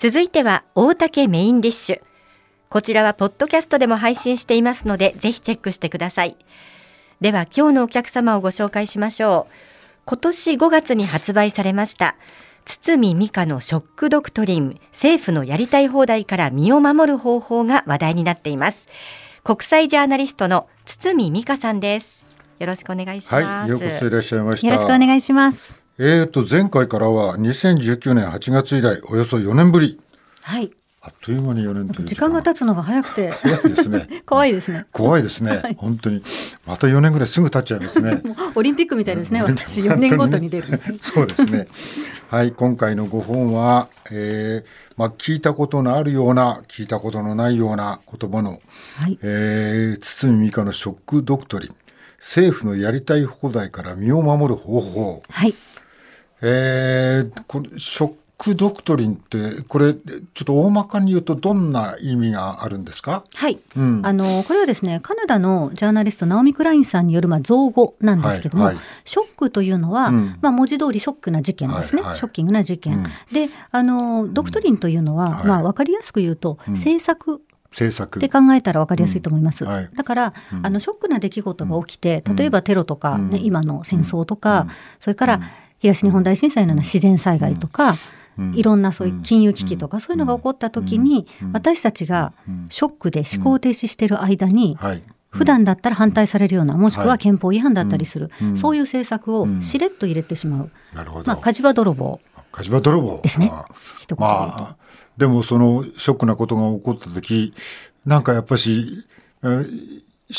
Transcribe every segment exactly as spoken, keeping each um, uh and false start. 続いては大竹メインディッシュ。こちらはポッドキャストでも配信していますので、ぜひチェックしてください。では今日のお客様をご紹介しましょう。今年ごがつに発売されました堤美香のショックドクトリン、政府のやりたい放題から身を守る方法が話題になっています。国際ジャーナリストの堤美香さんです。よろしくお願いします。はい、ようこそいらっしゃいました。よろしくお願いします。えーと前回からはにせんじゅうきゅうねんはちがつ以来およそよねんぶり。はい、あっという間によねんという時間が経つのが早くて早いですね。怖いですね。怖いですね、はい、本当にまたよねんぐらいすぐ経っちゃいますね。オリンピックみたいですね。私よねんごとに出るそうですね。はい、今回のご本は、えーまあ、聞いたことのあるような聞いたことのないような言葉の、はい、えー、堤美香のショックドクトリン、政府のやりたい放題から身を守る方法。はい、えー、これショックショックドクトリンってこれちょっと大まかに言うとどんな意味があるんですか？はい、うん、あのこれはですね、カナダのジャーナリストナオミ・クラインさんによるまあ造語なんですけども、はいはい、ショックというのは、うん、まあ、文字通りショックな事件ですね、はいはい、ショッキングな事件、うん、であのドクトリンというのは、うん、まあ、分かりやすく言うと、はい、政策政策って考えたら分かりやすいと思います、うん、はい、だから、うん、あのショックな出来事が起きて、例えばテロとか、ね、うん、今の戦争とか、うん、それから東日本大震災のような自然災害とか、うんいろんなそういう金融危機とかそういうのが起こった時に、私たちがショックで思考停止している間に普段だったら反対されるような、もしくは憲法違反だったりする、そういう政策をしれっと入れてしまう、まあ、火事場泥棒火事場泥棒ですね、まあ、でもそのショックなことが起こった時、なんかやっぱり思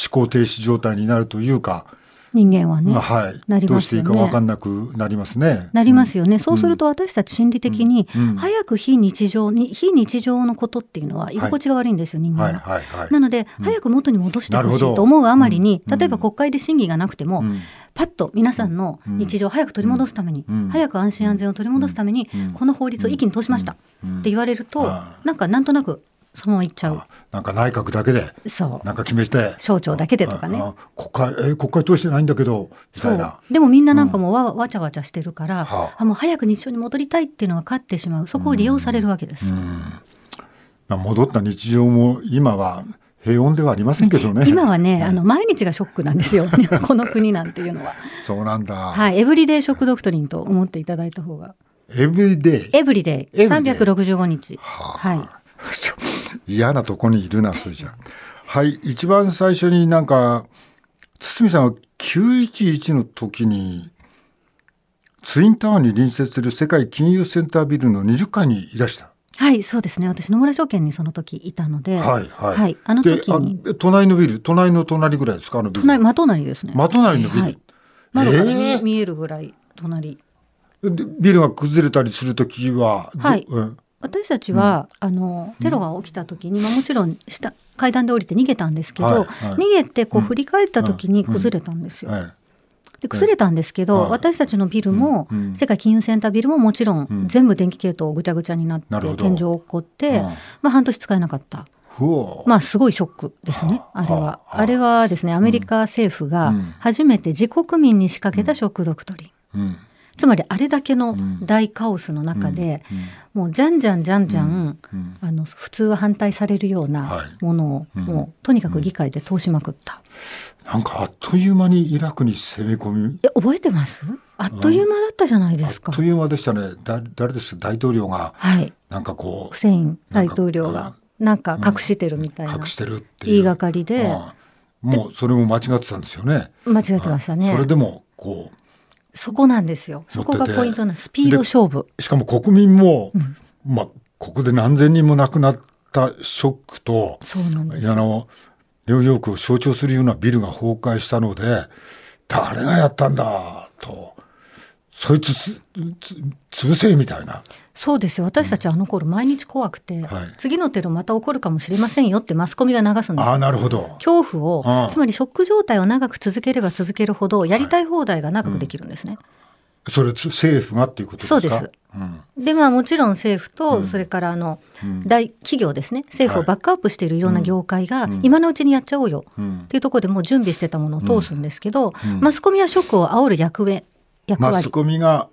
考停止状態になるというか、人間はね、はい、なりますよね。どうしていいか分かんなくなりますね。なりますよね。そうすると私たち心理的に早く非日常に、非日常のことっていうのは居心地が悪いんですよ、はい、人間は、はいはいはい、なので早く元に戻してほしいと思うあまりに、うん、例えば国会で審議がなくても、うん、パッと皆さんの日常を早く取り戻すために、うん、早く安心安全を取り戻すために、うん、この法律を一気に通しました、うん、って言われると、うん、なんかなんとなくそのまま行っちゃう。なんか内閣だけでなんか決めて、省庁だけでとかね、国会、えー、国会通してないんだけどみたいな。でもみんななんかもう わ,、うん、わちゃわちゃしてるから、はあ、もう早く日常に戻りたいっていうのが勝ってしまう。そこを利用されるわけです、うんうん、戻った日常も今は平穏ではありませんけどね。今はね、あの毎日がショックなんですよこの国なんていうのは。そうなんだ、はい、エブリデイショックドクトリンと思っていただいた方が。エブリデイエブリデイさんびゃくろくじゅうごにち、はあ、はい嫌なとこにいるな、それじゃ。はい、一番最初になんか、堤さんはきゅういちいちの時に、ツインタワーに隣接する世界金融センタービルのにじゅっかいにいらした。はい、そうですね。私、野村証券にその時いたので、はい、はい。はい、あの時に。隣のビル、隣の隣ぐらいですか、あのビル。隣、真隣ですね。真隣のビル。はい、窓が、えー、見えるぐらい、隣。で、ビルが崩れたりするときは、はい。うん私たちは、うん、あのテロが起きた時に、うんまあ、もちろん下階段で降りて逃げたんですけど、はいはい、逃げてこう振り返った時に崩れたんですよ、うんうんはい、で崩れたんですけど、はい、私たちのビルも、うん、世界金融センタービルももちろん、うん、全部電気系統ぐちゃぐちゃになって天井起こって、うんまあ、半年使えなかった、うんまあ、すごいショックですね、うん、あれは、うん、あれはですねアメリカ政府が初めて自国民に仕掛けたショックドクトリン、うんうんつまりあれだけの大カオスの中で、うん、もうじゃんじゃんじゃんじゃん、うん、あの普通は反対されるようなものを、はい、もうとにかく議会で通しまくった、うん、なんかあっという間にイラクに攻め込みえ覚えてます？あっという間だったじゃないですか、うん、あっという間でしたね。だ誰でした大統領が、はい、なんかこうフセイン大統領がなんか隠してるみたいな、うん、隠してるっていう言いがかりで、うん、もうそれも間違ってたんですよね。間違ってましたね、はい、それでもこうそこなんですよ。そこがポイントなスピード勝負。しかも国民も、うんまあ、ここで何千人も亡くなったショックとそうなんですよ。あのニューヨークを象徴するようなビルが崩壊したので誰がやったんだとそいつつ潰せみたいな。そうですよ。私たちはあの頃毎日怖くて、うんはい、次のテロまた起こるかもしれませんよってマスコミが流すんです。ああなるほど。恐怖をああつまりショック状態を長く続ければ続けるほどやりたい放題が長くできるんですね、はいうん、それ政府がっていうことですか？そうです、うん、でまあもちろん政府とそれからあの大企業ですね、うん、政府をバックアップしているいろんな業界が今のうちにやっちゃおうよっていうところでもう準備してたものを通すんですけど、うんうん、マスコミはショックを煽る役目役割マスコミが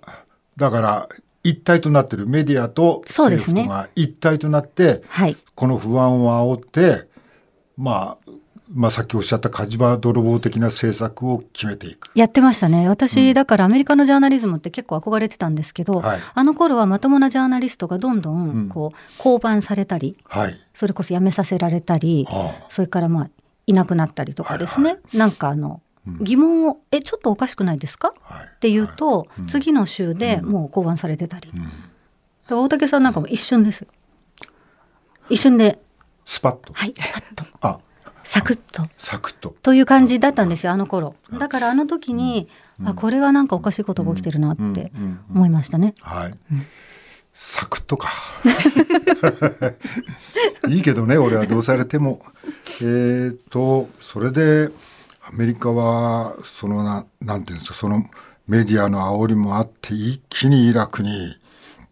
だから一体となってる、メディアと政府が一体となって、ね、はい、この不安を煽って、まあ、まあ、さっきおっしゃった火事場泥棒的な政策を決めていく。やってましたね。私、うん、だからアメリカのジャーナリズムって結構憧れてたんですけど、はい、あの頃はまともなジャーナリストがどんどんこう降板されたり、うん、それこそ辞めさせられたり、はい、それからまあいなくなったりとかですね、はいはい、なんかあの疑問を、え、ちょっとおかしくないですか、はい、って言うと、はい、次の週でもう降板されてたり、うん、だから大竹さんなんかも一瞬ですよ、一瞬でスパッと、はい、スパッとあサクッとサクッとという感じだったんですよ、あの頃。だからあの時に、うん、あ、これはなんかおかしいことが起きてるなって思いましたね、うんうんうん、はい、うん、サクッとかいいけどね、俺はどうされてもえーとそれでアメリカはそのな、なんていうんですか、そのメディアの煽りもあって一気にイラクに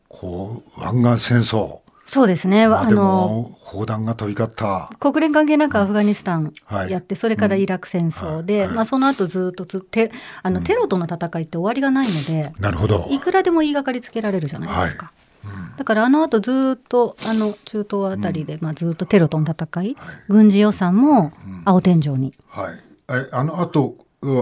こう湾岸戦争、そうですね、まあ、でも砲弾が飛び交った、国連関係なくアフガニスタンやって、うん、それからイラク戦争で、うん、はい、まあ、その後ずっとつてあのテロとの戦いって終わりがないので、うん、なるほど、いくらでも言いがかりつけられるじゃないですか、はい、うん、だからあの後ずっとあの中東あたりで、うん、まあ、ずっとテロとの戦い、はい、軍事予算も青天井に、うん、はい、あの後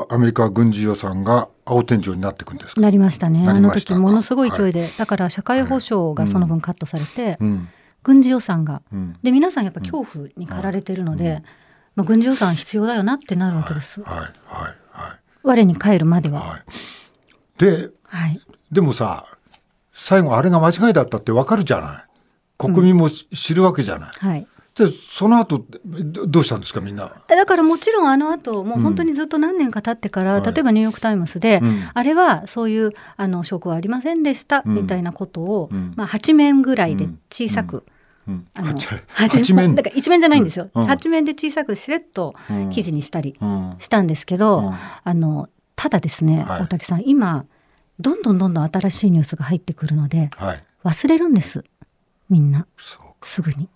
アメリカ軍事予算が青天井になっていくんですか。なりましたね、あの時ものすごい勢いで、はい、だから社会保障がその分カットされて、うん、軍事予算が、うん、で皆さんやっぱ恐怖に駆られてるので、うん、まあ、軍事予算必要だよなってなるわけです、はいはいはいはい、我に返るまでは、はい、で、はい、でもさ、最後あれが間違いだったってわかるじゃない、国民も知るわけじゃない、うん、はい、でその後どうしたんですか、みんな。だからもちろんあの後もう本当にずっと何年か経ってから、うん、例えばニューヨークタイムズで、うん、あれはそういうあの証拠はありませんでした、うん、みたいなことを、うん、まあ、はちめんぐらいで小さく、うんうん、あのはちめんだからいちめんじゃないんですよ、うんうん、はちめんで小さくしれっと記事にしたりしたんですけど、うんうんうん、あのただですね、はい、大竹さん、今どんどんどんどん新しいニュースが入ってくるので、はい、忘れるんです、みんなすぐに。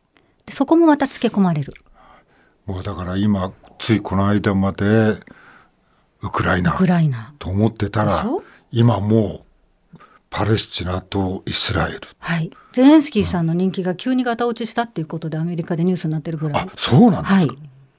そこもまたつけ込まれる。もうだから今ついこの間までウクライナと思ってたら、今もうパレスチナとイスラエル、はい、ゼレンスキーさんの人気が急にガタ落ちしたっていうことで、アメリカでニュースになってるぐらい。あ、そうなんですか、はい、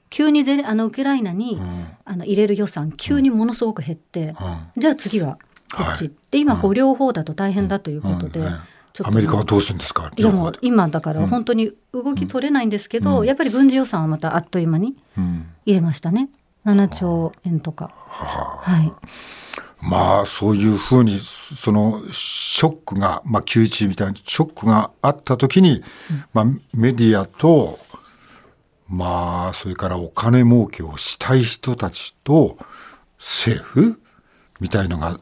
急にゼレあのウクライナに、うん、あの入れる予算急にものすごく減って、うん、じゃあ次はこっち、はい、で今こう両方だと大変だということで、うんうんうん、アメリカはどうするんですか。いや、もう今だから本当に動き取れないんですけど、うん、やっぱり軍事予算はまたあっという間に入れましたね、うん、ななちょうえんとか、はあ、はい、まあそういうふうにそのショックが、まあ、キューイチみたいなショックがあった時に、うん、まあ、メディアと、まあ、それからお金儲けをしたい人たちと政府みたいのが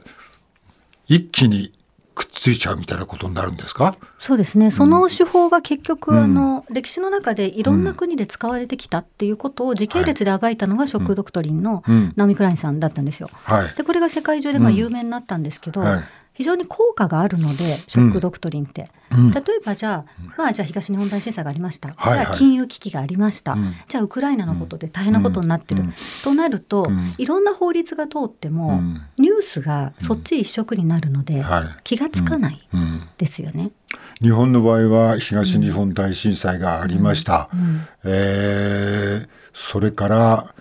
一気にくっついちゃうみたいなことになるんですか。そうですね、その手法が結局、うん、あの歴史の中でいろんな国で使われてきたっていうことを時系列で暴いたのがショックドクトリンのナオミ・クラインさんだったんですよ、はい、でこれが世界中でまあ有名になったんですけど、うん、はい、非常に効果があるのでショックドクトリンって、うん、例えばじゃあ、まあ、じゃあ東日本大震災がありました、はいはい、じゃあ金融危機がありました、うん、じゃあウクライナのことで大変なことになってる、うん、となると、うん、いろんな法律が通っても、うん、ニュースがそっち一色になるので、うん、気がつかないですよね、うんうん、日本の場合は東日本大震災がありました、うんうん、えー、それから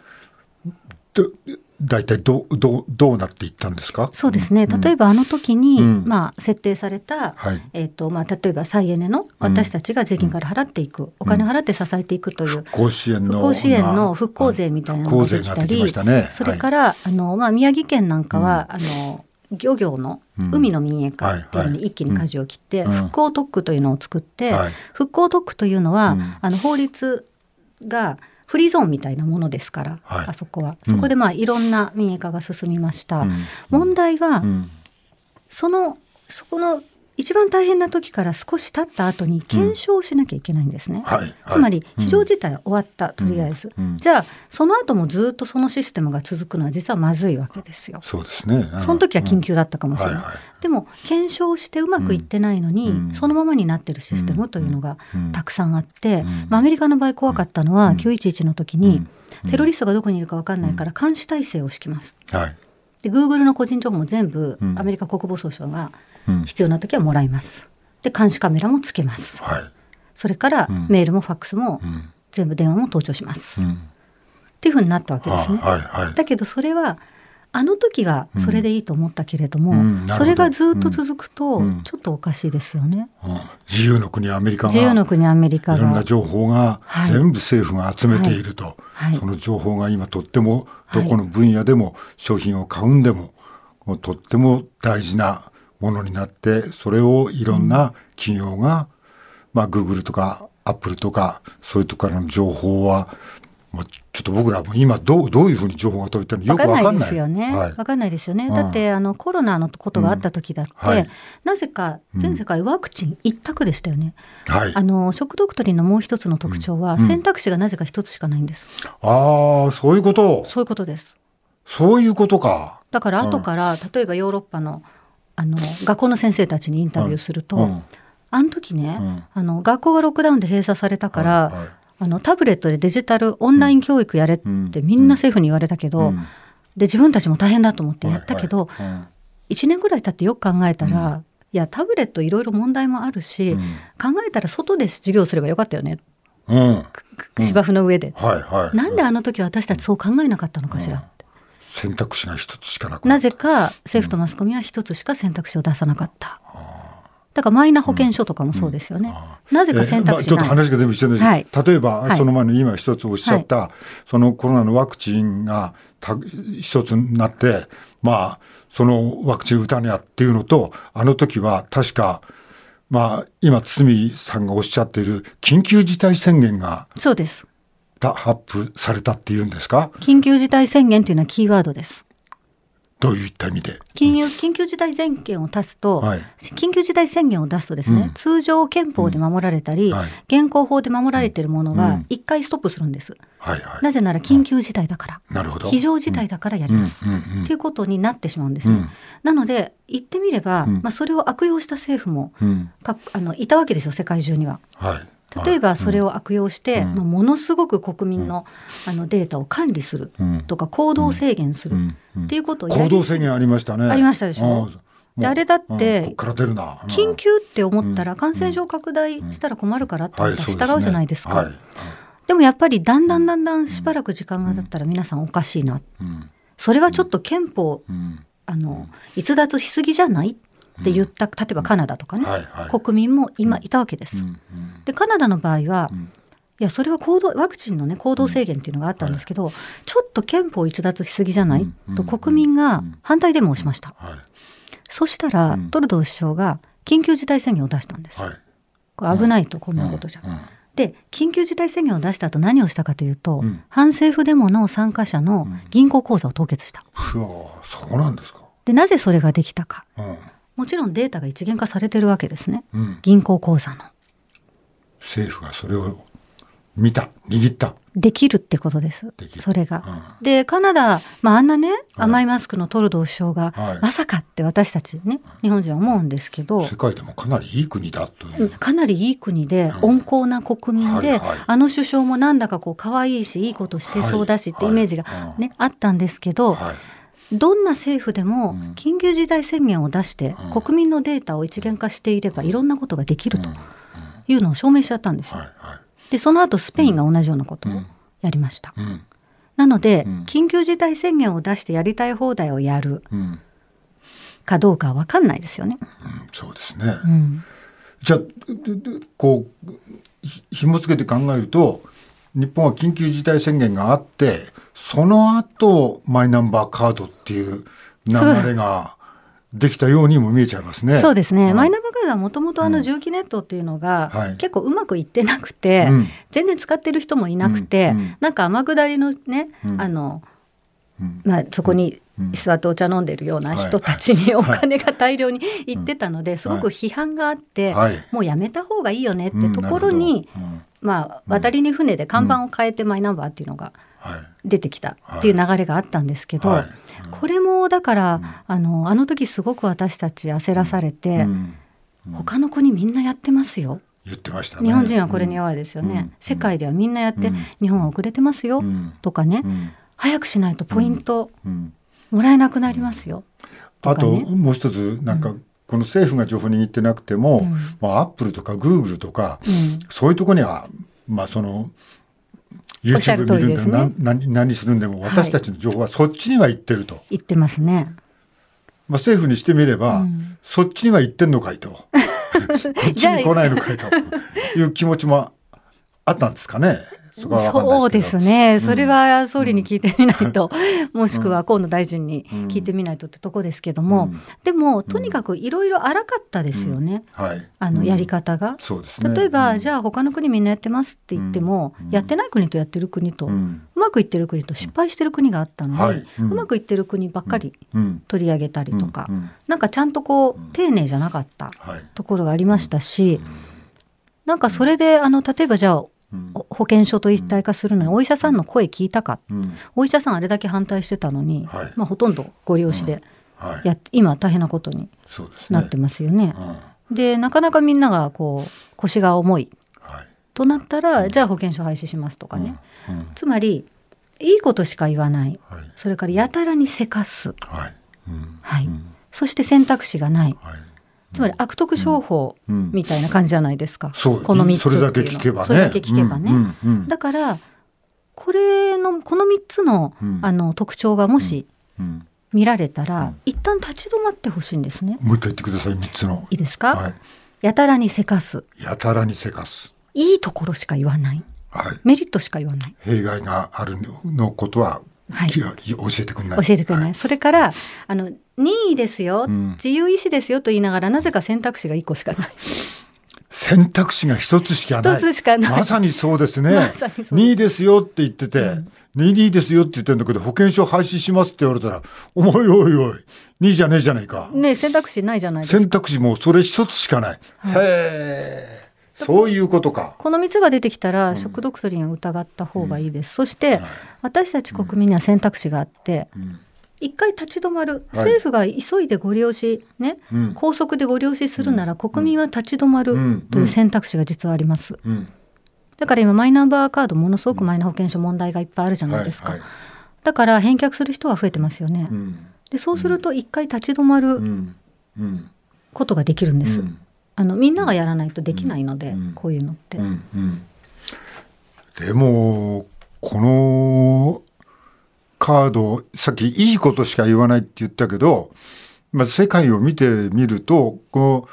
だいたいどどどうなっていったんですか。そうですね、例えばあの時に、うん、まあ、設定された、はい、えーとまあ、例えば再エネの私たちが税金から払っていく、うん、お金払って支えていくという、うん、復興支援の復興支援の復興税みたいなのができたり、それからあの、まあ、宮城県なんかは、うん、あの漁業の海の民営化っていうのに一気に舵を切って、うん、復興特区というのを作って、はい、復興特区というのは、うん、あの法律がフリーゾーンみたいなものですから、はい、あそこはそこでまあいろんな民営化が進みました、うん、問題は、うん、そのそこの一番大変な時から少し経った後に検証しなきゃいけないんですね、うん、はいはい、つまり非常事態は終わった、うん、とりあえず、うんうん、じゃあその後もずっとそのシステムが続くのは実はまずいわけですよ。そうですね、その時は緊急だったかもしれない、うん、はいはい、でも検証してうまくいってないのに、うん、そのままになってるシステムというのがたくさんあって、うんまあ、アメリカの場合怖かったのはきゅういちいちの時にテロリストがどこにいるか分かんないから監視体制を敷きます、はい、で Google の個人情報も全部アメリカ国防総省がうん、必要な時はもらいます。で、監視カメラもつけます。はい、それから、うん、メールもファックスも、うん、全部電話も登場します。うん、っていうふうになったわけですね。はいはい、だけどそれはあの時はそれでいいと思ったけれども、うんうん、どそれがずっと続くとちょっとおかしいですよね、うんうん、自由の国アメリカが自由の国アメリカがいろんな情報が全部政府が集めていると、はいはい、その情報が今とってもどこの分野でも商品を買うんでも、はい、とっても大事なものになって、それをいろんな企業が、うんまあ、Google とか Apple とかそういうところからの情報はちょっと僕らも今ど う, どういうふうに情報が飛びたのよく分かんないですよね、はい、分かんないですよね。だってあのコロナのことがあった時だって、うんはい、なぜか全世界ワクチン一択でしたよね、うん、あのショックドクトリンのもう一つの特徴は選択肢がなぜか一つしかないんです、うんうん、ああそういうことそういうことですそういうことかだから後から、うん、例えばヨーロッパ の, あの学校の先生たちにインタビューすると、うんうん、あの時ね、うん、あの学校がロックダウンで閉鎖されたから、はいはいあのタブレットでデジタルオンライン教育やれってみんな政府に言われたけど、うんうん、で自分たちも大変だと思ってやったけど、はいはいはい、いちねんぐらい経ってよく考えたら、うん、いやタブレットいろいろ問題もあるし、うん、考えたら外で授業すればよかったよね、うん、芝生の上で、うんはいはい、なんであの時私たちそう考えなかったのかしらって、うん、選択肢が一つしかなかったなぜか政府とマスコミは一つしか選択肢を出さなかった、うんだからマイナ保険証とかもそうですよね、うんうん、なぜか選択肢ない、えーまあ、ちょっと話が全部一緒です、はい、例えば、はい、その前に今一つおっしゃった、はい、そのコロナのワクチンが一つになって、まあ、そのワクチン打たねやっていうのとあの時は確か、まあ、今堤さんがおっしゃっている緊急事態宣言がそうです発布されたっていうんですか。緊急事態宣言というのはキーワードです。どういった意味で緊 急, 緊急事態宣言を出すと、はい、緊急事態宣言を出すとですね、うん、通常憲法で守られたり、うんはい、現行法で守られているものが一回ストップするんです、うんはいはい、なぜなら緊急事態だから、うん、なるほど非常事態だからやります、うんうんうん、っていうことになってしまうんですね、うん、なので言ってみれば、うんまあ、それを悪用した政府も、うん、かあのいたわけですよ世界中には、はい例えばそれを悪用して、うんまあ、ものすごく国民 の,、うん、あのデータを管理するとか行動制限するっていうことをやり、うんうんうん、行動制限ありましたねありましたでしょ。であれだって、うん、こっから出るな、うん、緊急って思ったら感染症拡大したら困るからって従うじゃないですか。でもやっぱりだんだんだんだんしばらく時間が経ったら皆さんおかしいな、うん、それはちょっと憲法、うん、あの逸脱しすぎじゃないって言った例えばカナダとかね、はいはい、国民も今いたわけです、うんうん、でカナダの場合は、うん、いやそれは行動ワクチンの、ね、行動制限っていうのがあったんですけど、うんはい、ちょっと憲法逸脱しすぎじゃない、うん、と国民が反対デモをしました、うんはい、そしたら、うん、トルドー首相が緊急事態宣言を出したんです、はい、これ危ないと、うん、こんなことじゃ、うんうん、で緊急事態宣言を出した後何をしたかというと、うん、反政府デモの参加者の銀行口座を凍結した、うんうん、そうなんですか。でなぜそれができたか、うんもちろんデータが一元化されてるわけですね、うん、銀行口座の政府がそれを見た握ったできるってことですそれが、うん、でカナダ、まあ、あんなね、はい、甘いマスクのトルドー首相が、はい、まさかって私たちね日本人は思うんですけど世界でもかなりいい国だというかなりいい国で、うん、温厚な国民で、はいはい、あの首相もなんだかこう可愛いしいいことしてそうだしってイメージが、ねはいはい、あったんですけど、はいどんな政府でも緊急事態宣言を出して国民のデータを一元化していればいろんなことができるというのを証明しちゃったんですよ。でその後スペインが同じようなことをやりました。なので緊急事態宣言を出してやりたい放題をやるかどうかは分かんないですよね、うん、そうですね、うん、じゃあこう紐付けて考えると日本は緊急事態宣言があってその後マイナンバーカードっていう流れができたようにも見えちゃいますね。そうですね、うん、マイナンバーカードはもともとあの住基ネットっていうのが、うんはい、結構うまくいってなくて、うん、全然使ってる人もいなくて、うんうん、なんか天下りのね、うんあのうんまあ、そこに座ってお茶飲んでるような人たちにお金が大量に行ってたのですごく批判があって、はい、もうやめた方がいいよねってところに、うんうんまあ、渡りに船で看板を変えてマイナンバーっていうのが出てきたっていう流れがあったんですけど、はいはいはい、これもだからあの、あの時すごく私たち焦らされて、うんうん、他の国みんなやってますよ言ってましたね。日本人はこれに弱いですよね、うんうん、世界ではみんなやって、うん、日本は遅れてますよ、うん、とかね、うん、早くしないとポイントもらえなくなりますよ、うんうんとかね、あともう一つなんかこの政府が情報を握ってなくても、うん、まあ、アップルとかグーグルとか、うん、そういうところには、まあ、その YouTube 見るんでも何、何、何するんでも私たちの情報はそっちには行ってると。行ってますね。まあ、政府にしてみれば、うん、そっちには行ってんのかいと、こっちに来ないのかいという気持ちもあったんですかね。そ, そうですね、それは総理に聞いてみないと、うん、もしくは河野大臣に聞いてみないとってとこですけども、うん、でもとにかくいろいろ荒かったですよね、うん、はい、あのやり方が、うん、そうですね、例えば、うん、じゃあ他の国みんなやってますって言っても、うん、やってない国とやってる国と、うん、うまくいってる国と失敗してる国があったので、はい、うん、うまくいってる国ばっかり取り上げたりとか、うんうん、なんかちゃんとこう丁寧じゃなかったところがありましたし、なんかそれであの例えばじゃあ保健所と一体化するのにお医者さんの声聞いたか、うん、お医者さんあれだけ反対してたのに、はい、まあ、ほとんどご利用しで、うん、はい、や今大変なことになってますよね。うん、でなかなかみんながこう腰が重い、はい、となったら、うん、じゃあ保健所廃止しますとかね、うんうん、つまりいいことしか言わない、はい、それからやたらにせかす、はい、うん、はい、うん、そして選択肢がない、はい、つまり悪徳商法みたいな感じじゃないですか、うんうん、このみっつっていうの、それだけ聞けばね、それだけ聞けばね、うんうんうん、だからこれのこのみっつ の、うん、あの特徴がもし見られたら、うんうん、一旦立ち止まってほしいんですね。もう一回言ってください、みっつの。いいですか、はい、やたらにせかす、やたらにせかす、いいところしか言わない、はい、メリットしか言わない、弊害があるのことは、はい、教えてくれない、教えてくれない、はい、それからあの任意ですよ、うん、自由意志ですよと言いながらなぜか選択肢がいっこしかない選択肢がひとつしかない、ひとつしかない、まさにそうですね、まさにそうです。任意ですよって言ってて、うん、任意ですよって言ってるんだけど保険証廃止しますって言われたら、おいおいおい、任意じゃねえじゃないか、ね、選択肢ないじゃないですか、選択肢もそれひとつしかない、はい、へー、そういうことか。このみっつが出てきたら、うん、ショック・ドクトリンを疑った方がいいです、うん、そして、はい、私たち国民には選択肢があって、うん、一回立ち止まる、政府が急いでご利用し、ね、うん、高速でご利用しするなら国民は立ち止まるという選択肢が実はあります、うんうん、だから今マイナンバーカード、ものすごくマイナ保険証問題がいっぱいあるじゃないですか、はいはい、だから返却する人は増えてますよね、うん、でそうすると一回立ち止まることができるんです、うん、あのみんながやらないとできないので、うん、こういうのって、うんうん、でもこのカード、さっきいいことしか言わないって言ったけど、まあ、世界を見てみるとこ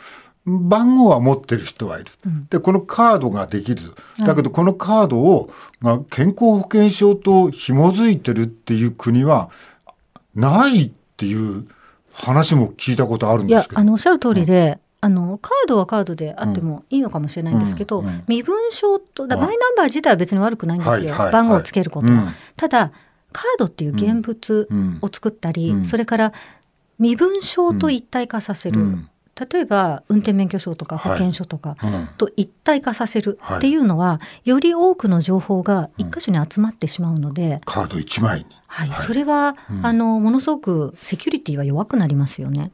の番号は持ってる人はいる、うん、でこのカードができる、だけどこのカードを、まあ、健康保険証と紐づいてるっていう国はないっていう話も聞いたことあるんですけど。いや、あのおっしゃる通りで、うん、あのカードはカードであってもいいのかもしれないんですけど、うんうんうん、身分証とだマイナンバー自体は別に悪くないんですよ、はいはいはい、番号をつけることは、うん、ただカードっていう現物を作ったり、うんうん、それから身分証と一体化させる、うん、例えば運転免許証とか保険証とかと一体化させるっていうのはより多くの情報が一箇所に集まってしまうので、うん、カードいちまいに、はいはい、それは、うん、あのものすごくセキュリティは弱くなりますよね。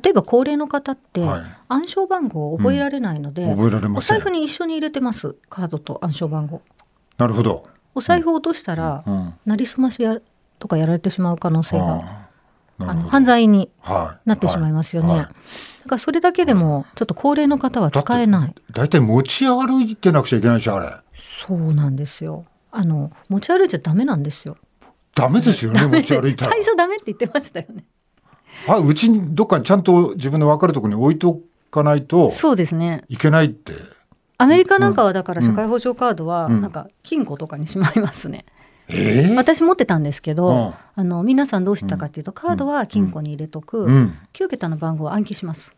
例えば高齢の方って暗証番号を覚えられないので、うん、覚えられません。お財布に一緒に入れてます、カードと暗証番号。なるほど。お財布を落としたら、うんうん、なりすましやとかやられてしまう可能性が、あの犯罪になってしまいますよね、はいはい、だからそれだけでもちょっと高齢の方は使えない。だいたい持ち歩いてなくちゃいけないじゃん、あれ。そうなんですよ、あの持ち歩いちゃダメなんですよ。ダメですよね、持ち歩いたら。最初ダメって言ってましたよねあ、うちにどっかにちゃんと自分の分かるところに置いておかないといけないって。アメリカなんかはだから社会保障カードはなんか金庫とかにしまいますね、うんうん、私持ってたんですけど、うん、あの皆さんどうしたかというとカードは金庫に入れとく、うん、きゅうけたの番号を暗記します。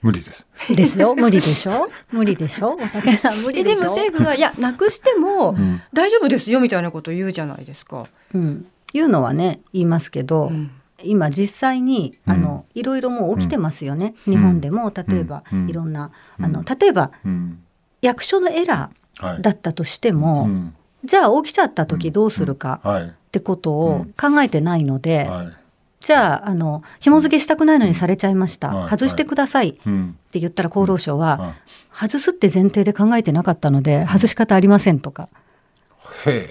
無理ですですよ。無理でしょ無理でしょ無理でしょ。でも政府は、いや、なくしても大丈夫ですよみたいなことを言うじゃないですか、うん、言うのはね言いますけど、うん、今実際にあの、うん、いろいろもう起きてますよね、うん、日本でも例えば、うん、いろんなあの例えば、うん、役所のエラーだったとしても、はい、じゃあ起きちゃった時どうするかってことを考えてないので、うんはいはい、じゃあ、 あの紐付けしたくないのにされちゃいました、うんはい、外してくださいって言ったら厚労省は、うんはい、外すって前提で考えてなかったので外し方ありませんとか、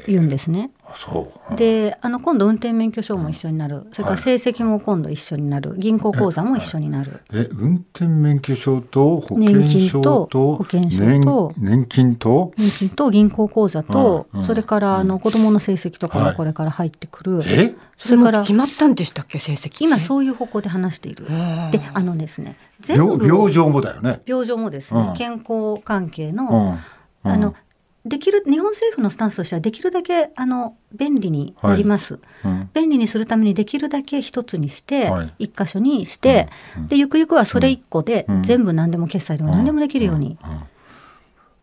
言うんですね。そう、うん、であの今度運転免許証も一緒になる、うん、それから成績も今度一緒になる、はい、銀行口座も一緒になる。え、はい、え運転免許証と保険証と保険証と年金と年金と銀行口座と、うんうん、それからあの子どもの成績とかもこれから入ってくる、はい、えそれから決まったんでしたっけ成績。今そういう方向で話している。であのですね全部病状もだよね。病状もですね、うん、健康関係の、うんうん、あのできる日本政府のスタンスとしてはできるだけあの便利になります、はいうん、便利にするためにできるだけ一つにして、はい、一箇所にして、うん、でゆくゆくはそれ一個で、うん、全部何でも決済でも何でもできるように、うんうんうん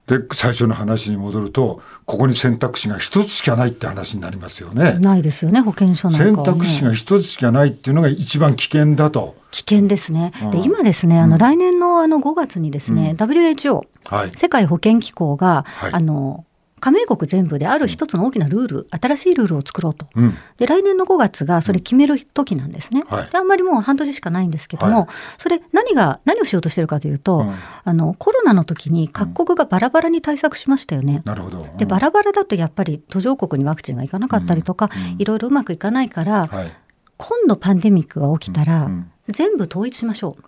で最初の話に戻るとここに選択肢が一つしかないって話になりますよね。ないですよね保険証なんかは、ね、選択肢が一つしかないっていうのが一番危険だと。危険ですね。で今ですねあの、うん、来年のあのごがつにですね、うん、ダブリューエイチオー、はい、世界保健機構が、はい、あの加盟国全部である一つの大きなルール、うん、新しいルールを作ろうと、うん、で来年のごがつがそれ決める時なんですね、うんはい、であんまりもう半年しかないんですけども、はい、それ何が何をしようとしてるかというと、うん、あのコロナの時に各国がバラバラに対策しましたよね、うん、なるほど、うん、でバラバラだとやっぱり途上国にワクチンがいかなかったりとか、うんうん、いろいろうまくいかないから、はい、今度パンデミックが起きたら、うんうん、全部統一しましょう。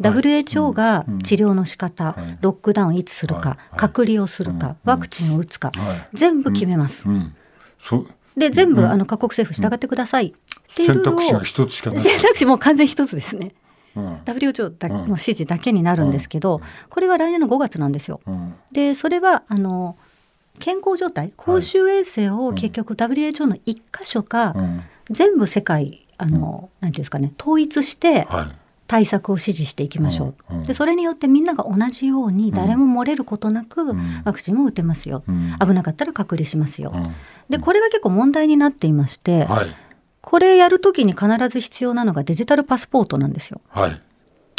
ダブリューエイチオー が治療の仕方、はいうん、ロックダウンいつするか、はい、隔離をするか、はい、ワクチンを打つか、はい、全部決めます、うんうん、そで全部、うん、あの各国政府従ってください、うん、っていう選択肢が一つしかない。選択肢もう完全一つですね、うん、ダブリューエイチオー だ、うん、の指示だけになるんですけど、うん、これが来年のごがつなんですよ、うん、でそれはあの健康状態公衆衛生を結局 ダブリューエイチオー の一箇所か、うん、全部世界あの、うん、なんていうんですかね統一して、はい対策を指示していきましょう、うんうん、でそれによってみんなが同じように誰も漏れることなくワクチンも打てますよ、うん、危なかったら隔離しますよ、うん、でこれが結構問題になっていまして、はい、これやるときに必ず必要なのがデジタルパスポートなんですよ、はい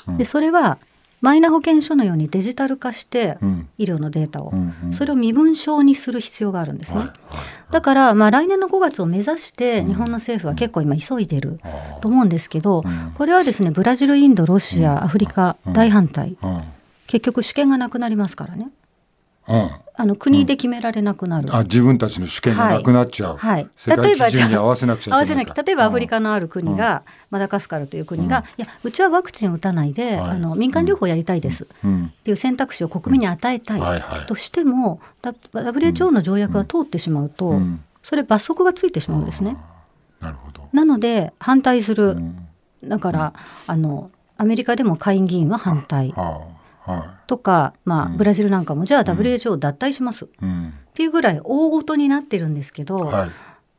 うん、でそれはマイナ保険証のようにデジタル化して医療のデータを、うんうん、それを身分証にする必要があるんですね、はいはいはい、だからまあ来年のごがつを目指して日本の政府は結構今急いでると思うんですけど、うん、これはですねブラジルインドロシア、うん、アフリカ大反対、うんうん、結局主権がなくなりますからね、うん、あの国で決められなくなる、うん、あ自分たちの主権がなくなっちゃう、はいはい、例えば世界基準に合わせなくちゃいけないか合わせなきゃ例えばアフリカのある国が、うん、マダガスカルという国が、うん、いやうちはワクチン打たないで、はい、あの民間療法やりたいです、うん、っていう選択肢を国民に与えたい、うんはいはい、としても ダブリューエイチオー の条約が通ってしまうと、うん、それ罰則がついてしまうんですね、うん、なるほど。なので反対する、うん、だから、うん、あのアメリカでも下院議員は反対、うんはあとか、まあうん、ブラジルなんかもじゃあ ダブリューエイチオー 脱退します、うん、っていうぐらい大ごとになってるんですけど、はい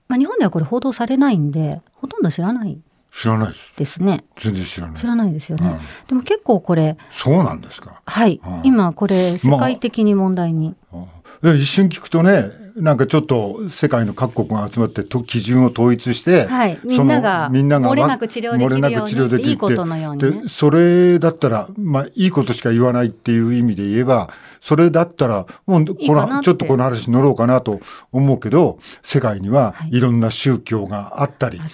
まあ、日本ではこれ報道されないんでほとんど知らない知らないですね。全然知らない知らないですよね、うん、でも結構これそうなんですか。はい、うん、今これ世界的に問題に、まあ、一瞬聞くとねなんかちょっと世界の各国が集まってと基準を統一して、はい、みんなが漏れなく治療できるようにいいことのように、ね、でそれだったら、まあ、いいことしか言わないっていう意味で言えばそれだったらもうこのいいかなってちょっとこの話に乗ろうかなと思うけど世界にはいろんな宗教があったり、は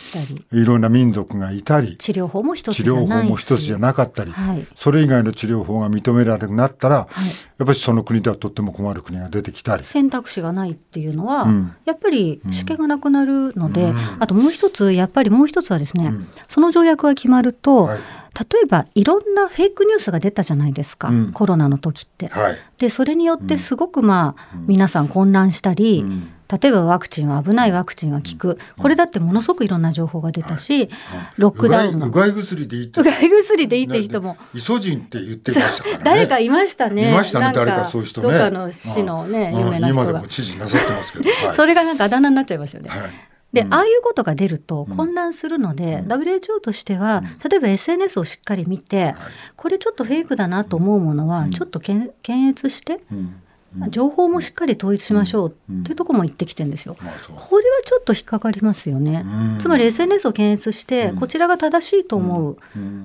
い、いろんな民族がいたり治療法も一つじゃないし治療法も一つじゃなかったり、はい、それ以外の治療法が認められなくなったら、はい、やっぱりその国ではとっても困る国が出てきたり選択肢がないっていうのは、うん、やっぱり主権がなくなるので、うん、あともう一つやっぱりもう一つはですね、うん、その条約が決まると、はい、例えばいろんなフェイクニュースが出たじゃないですか、うん、コロナの時って、はい、でそれによってすごく、まあうん、皆さん混乱したり、うん、例えばワクチンは危ないワクチンは効く、うん、これだってものすごくいろんな情報が出たし、はい、ロックダウンうがい薬でいいってうがい薬でいいって人もイソジンって言ってましたからね誰かいましたねいましたね誰かそういう人ねどっかの市のね、うん、有名な人が今でも知事なさってますけど、はい、それがなんかあだ名になっちゃいましたよね、はいでうん、ああいうことが出ると混乱するので、うん、ダブリューエイチオー としては、うん、例えば エスエヌエス をしっかり見て、はい、これちょっとフェイクだなと思うものは、うん、ちょっと検閲して、うんうん、情報もしっかり統一しましょうっていうところも言ってきてるんですよ、うんうんまあ、これはちょっと引っかかりますよね、うん、つまり エスエヌエス を検閲して、うん、こちらが正しいと思う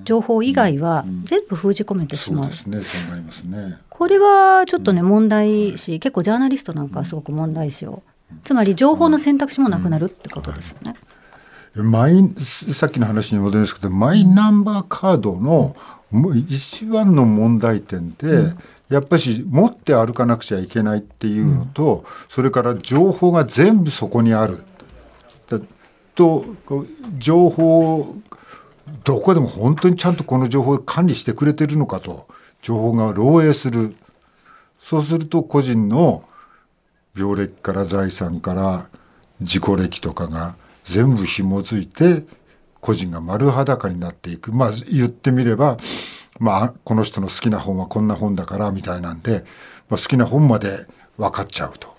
情報以外は全部封じ込めてしまう、うんうん、そうですね、そうなりますね。これはちょっとね問題視、うん、結構ジャーナリストなんかはすごく問題視をつまり情報の選択肢もなくなるってことですよね、うんはい、マイさっきの話に戻るんですけどマイナンバーカードのもう一番の問題点って、うん、やっぱり持って歩かなくちゃいけないっていうのと、うん、それから情報が全部そこにあると、情報どこでも本当にちゃんとこの情報を管理してくれてるのかと、情報が漏洩する。そうすると個人の病歴から財産から自己歴とかが全部紐づいて個人が丸裸になっていく。まあ言ってみれば、まあ、この人の好きな本はこんな本だからみたいなんで、まあ、好きな本まで分かっちゃうと。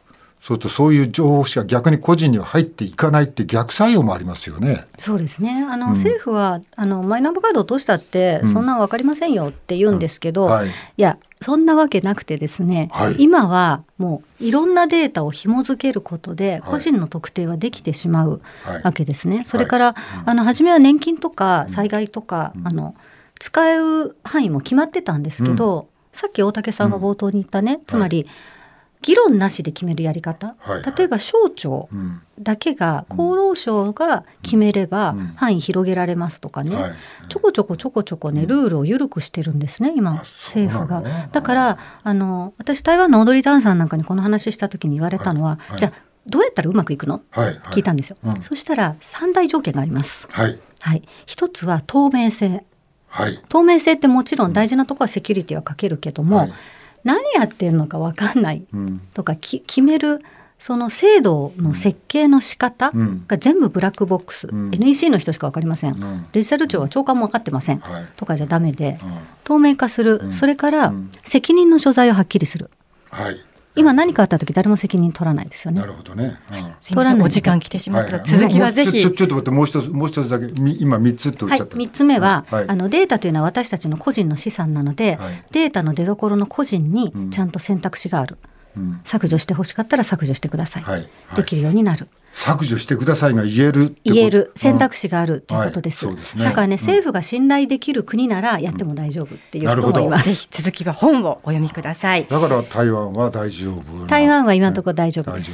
そうとそういう情報しか逆に個人には入っていかないって逆作用もありますよね。そうですね。あの、うん、政府はあのマイナンバーカードをどうしたって、うん、そんな分かりませんよって言うんですけど、うんはい、いやそんなわけなくてですね、はい、今はもういろんなデータを紐付けることで個人の特定はできてしまうわけですね、はい、それから、はいうん、あの初めは年金とか災害とか、うん、あの使う範囲も決まってたんですけど、うん、さっき大竹さんが冒頭に言ったね、うん、つまり、はい議論なしで決めるやり方、はいはい、例えば省庁だけが、うん、厚労省が決めれば範囲広げられますとかね、はい、ちょこちょこちょこちょこねルールを緩くしてるんですね今政府が、ね、だからあの私台湾の踊りダンサーなんかにこの話した時に言われたのは、はいはい、じゃあどうやったらうまくいくの、はいはい、聞いたんですよ、うん、そしたらさん大条件があります、はいはい、一つは透明性、はい、透明性ってもちろん大事なところはセキュリティはかけるけども、はい何やってるのか分かんないとか、うん、き決めるその制度の設計の仕方が全部ブラックボックス、うん、エヌイーシー の人しか分かりません、うん、デジタル庁は長官も分かってません、はい、とかじゃダメで、うん、透明化する、うん、それから、うん、責任の所在をはっきりする、はい、今何かあった時誰も責任取らないですよね。なるほどね、うん、取らない。お時間来てしまった、はい、続きはぜひちょ、ちょっと待ってもう一つ、もう一つだけ今みっつとおっしゃった、はい、みっつめは、はい、あのデータというのは私たちの個人の資産なので、はい、データの出どころの個人にちゃんと選択肢がある、うん、削除してほしかったら削除してください、はい、できるようになる、はい、削除してくださいが言えるってこと言える選択肢があるということです、うんはい、そうですね、だからね、うん、政府が信頼できる国ならやっても大丈夫っていう人もいます、うん、ぜひ続きは本をお読みください。だから台湾は大丈夫、台湾は今のところ大丈夫です。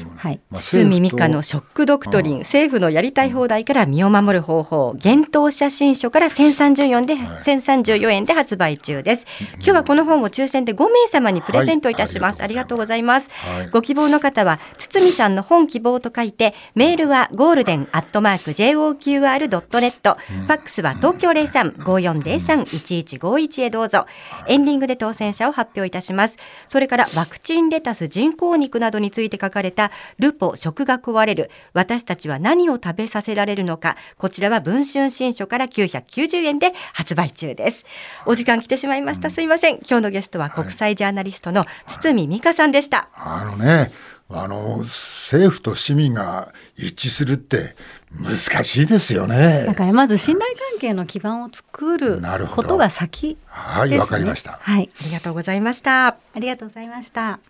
堤美香のショックドクトリン、うん、政府のやりたい放題から身を守る方法、幻冬写真書からせんさんじゅうよんえんで、はい、せんさんじゅうよんえんで発売中です、うん、今日はこの本を抽選でごめいさまにプレゼントいたします、はい、ありがとうございます、はい、ご希望の方は堤さんの本希望と書いてメールはゴールデンアットマーク ジェイオーキューアールドットネット、 ファックスは東京 ゼロさん ごーよんゼロさん いちいちごーいち へどうぞ。エンディングで当選者を発表いたします。それからワクチンレタス、人工肉などについて書かれたルポ食が壊れる、私たちは何を食べさせられるのか、こちらは文春新書からきゅうひゃくきゅうじゅうえんで発売中です。お時間来てしまいました、すいません。今日のゲストは国際ジャーナリストの堤美香さんでした。あのね、あの政府と市民が一致するって難しいですよね。だからまず信頼関係の基盤を作ることが先ですね。はい、わかりました、はい、ありがとうございました。ありがとうございました。